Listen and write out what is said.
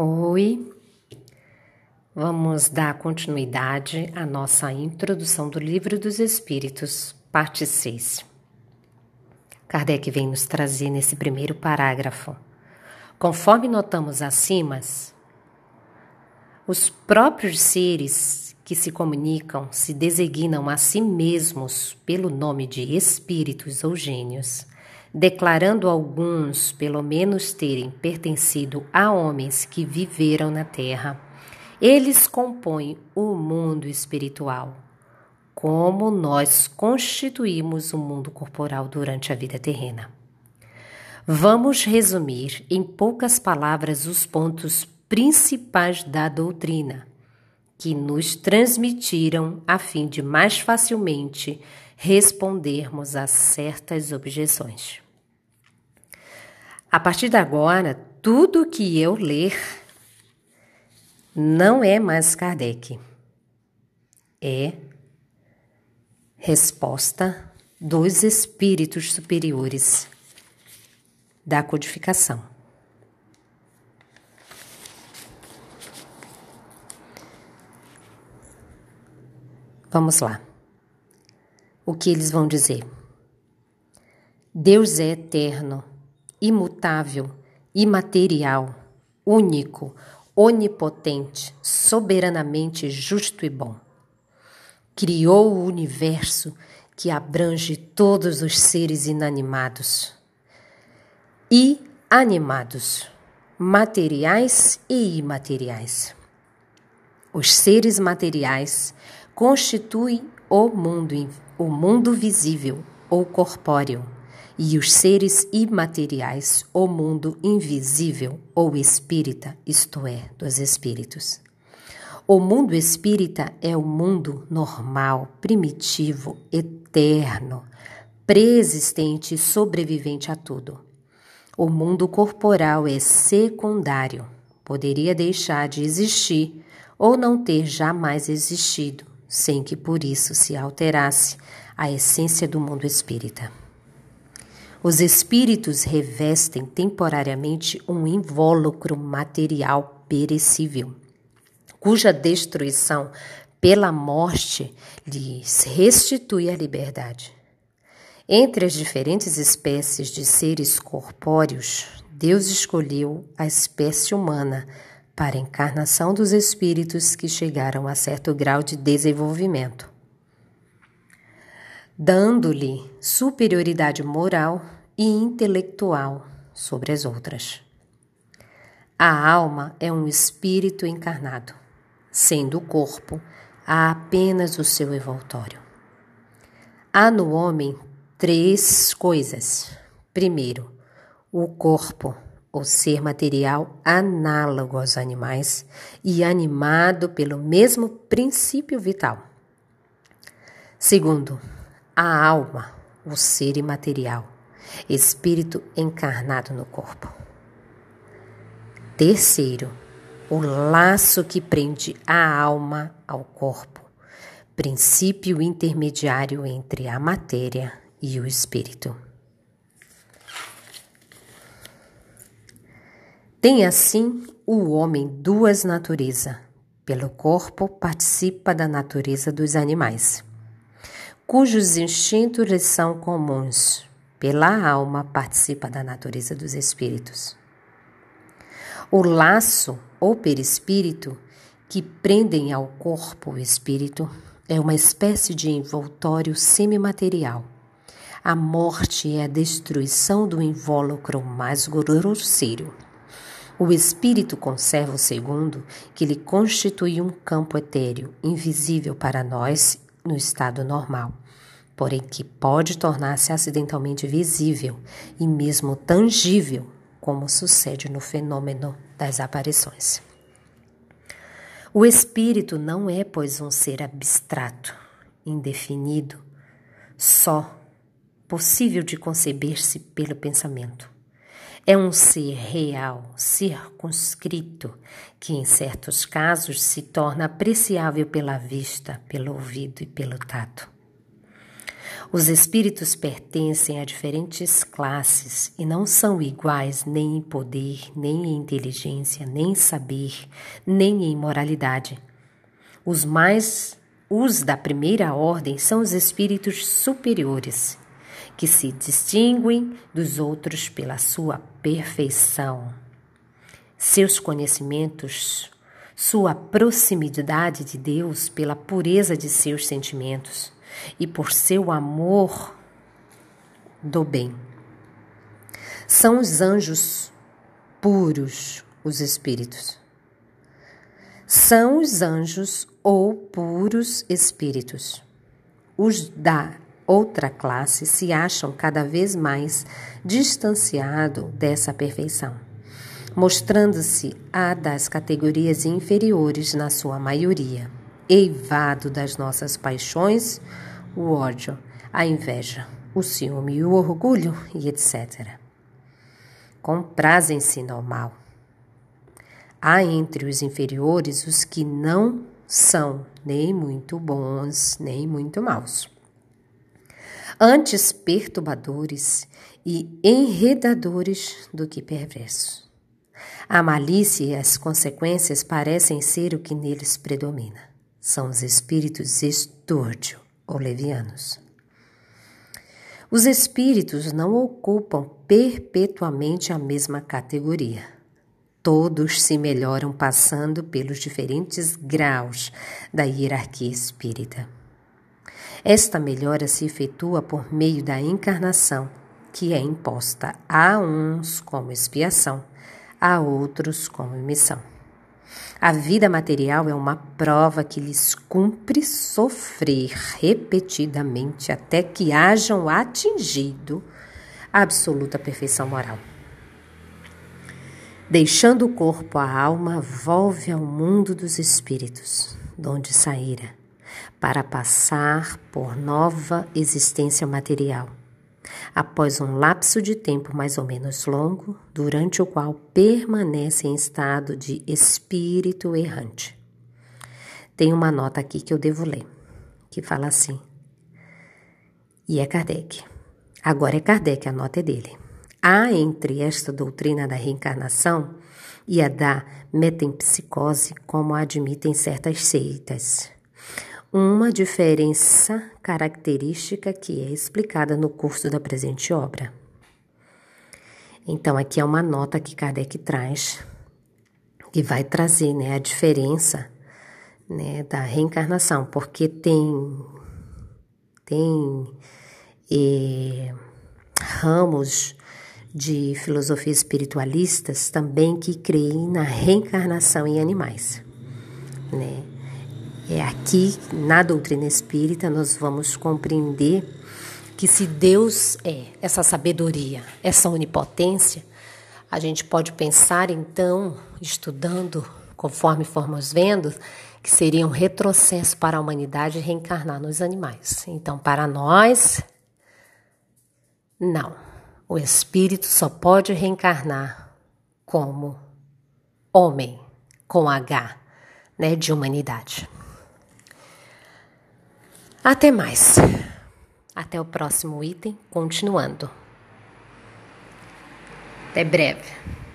Oi, vamos dar continuidade à nossa introdução do Livro dos Espíritos, parte 6. Kardec vem nos trazer nesse primeiro parágrafo. Conforme notamos acima, os próprios seres que se comunicam se designam a si mesmos pelo nome de espíritos ou gênios, declarando alguns pelo menos terem pertencido a homens que viveram na Terra. Eles compõem o mundo espiritual, como nós constituímos o mundo corporal durante a vida terrena. Vamos resumir em poucas palavras os pontos principais da doutrina que nos transmitiram a fim de mais facilmente respondermos a certas objeções. A partir de agora, tudo que eu ler não é mais Kardec, é resposta dos espíritos superiores da codificação. Vamos lá. O que eles vão dizer? Deus é eterno, imutável, imaterial, único, onipotente, soberanamente justo e bom. Criou o universo que abrange todos os seres inanimados e animados, materiais e imateriais. Os seres materiais constituem o mundo visível ou corpóreo, e os seres imateriais, o mundo invisível ou espírita, isto é, dos espíritos. O mundo espírita é o mundo normal, primitivo, eterno, preexistente e sobrevivente a tudo. O mundo corporal é secundário, poderia deixar de existir ou não ter jamais existido, sem que por isso se alterasse a essência do mundo espírita. Os espíritos revestem temporariamente um invólucro material perecível, cuja destruição pela morte lhes restitui a liberdade. Entre as diferentes espécies de seres corpóreos, Deus escolheu a espécie humana para a encarnação dos espíritos que chegaram a certo grau de desenvolvimento, dando-lhe superioridade moral e intelectual sobre as outras. A alma é um espírito encarnado, sendo o corpo apenas o seu envoltório. Há no homem três coisas. Primeiro, o corpo, o ser material análogo aos animais e animado pelo mesmo princípio vital. Segundo, a alma, o ser imaterial, espírito encarnado no corpo. Terceiro, o laço que prende a alma ao corpo, princípio intermediário entre a matéria e o espírito. Tem assim o homem duas naturezas. Pelo corpo participa da natureza dos animais, cujos instintos lhes são comuns. Pela alma participa da natureza dos espíritos. O laço ou perispírito que prendem ao corpo o espírito é uma espécie de envoltório semimaterial. A morte é a destruição do invólucro mais grosseiro. O espírito conserva o segundo, que lhe constitui um campo etéreo, invisível para nós no estado normal, porém que pode tornar-se acidentalmente visível e mesmo tangível, como sucede no fenômeno das aparições. O espírito não é, pois, um ser abstrato, indefinido, só, possível de conceber-se pelo pensamento. É um ser real, circunscrito, que em certos casos se torna apreciável pela vista, pelo ouvido e pelo tato. Os espíritos pertencem a diferentes classes e não são iguais nem em poder, nem em inteligência, nem em saber, nem em moralidade. Os da primeira ordem são os espíritos superiores, que se distinguem dos outros pela sua perfeição, seus conhecimentos, sua proximidade de Deus pela pureza de seus sentimentos e por seu amor do bem. São os anjos puros, os espíritos. São os anjos ou puros espíritos. Os da outra classe se acham cada vez mais distanciados dessa perfeição, mostrando-se a das categorias inferiores na sua maioria, eivado das nossas paixões, o ódio, a inveja, o ciúme, o orgulho e etc. Comprazem-se no mal. Há entre os inferiores os que não são nem muito bons, nem muito maus. Antes perturbadores e enredadores do que perversos. A malícia e as consequências parecem ser o que neles predomina. São os espíritos estúrdio ou levianos. Os espíritos não ocupam perpetuamente a mesma categoria. Todos se melhoram passando pelos diferentes graus da hierarquia espírita. Esta melhora se efetua por meio da encarnação, que é imposta a uns como expiação, a outros como missão. A vida material é uma prova que lhes cumpre sofrer repetidamente até que hajam atingido a absoluta perfeição moral. Deixando o corpo, a alma volve ao mundo dos espíritos, de onde saíra, para passar por nova existência material, após um lapso de tempo mais ou menos longo, durante o qual permanece em estado de espírito errante. Tem uma nota aqui que eu devo ler, que fala assim, e é Kardec. Agora é Kardec, a nota é dele. Há entre esta doutrina da reencarnação e a da metempsicose, como a admitem certas seitas, uma diferença característica que é explicada no curso da presente obra. Então, aqui é uma nota que Kardec traz, que vai trazer, né, a diferença, né, da reencarnação, porque tem ramos de filosofia espiritualistas também que creem na reencarnação em animais, né? É aqui, na doutrina espírita, nós vamos compreender que se Deus é essa sabedoria, essa onipotência, a gente pode pensar, então, estudando, conforme formos vendo, que seria um retrocesso para a humanidade reencarnar nos animais. Então, para nós, não. O espírito só pode reencarnar como homem, com H, né, de humanidade. Até mais. Até o próximo item, continuando. Até breve.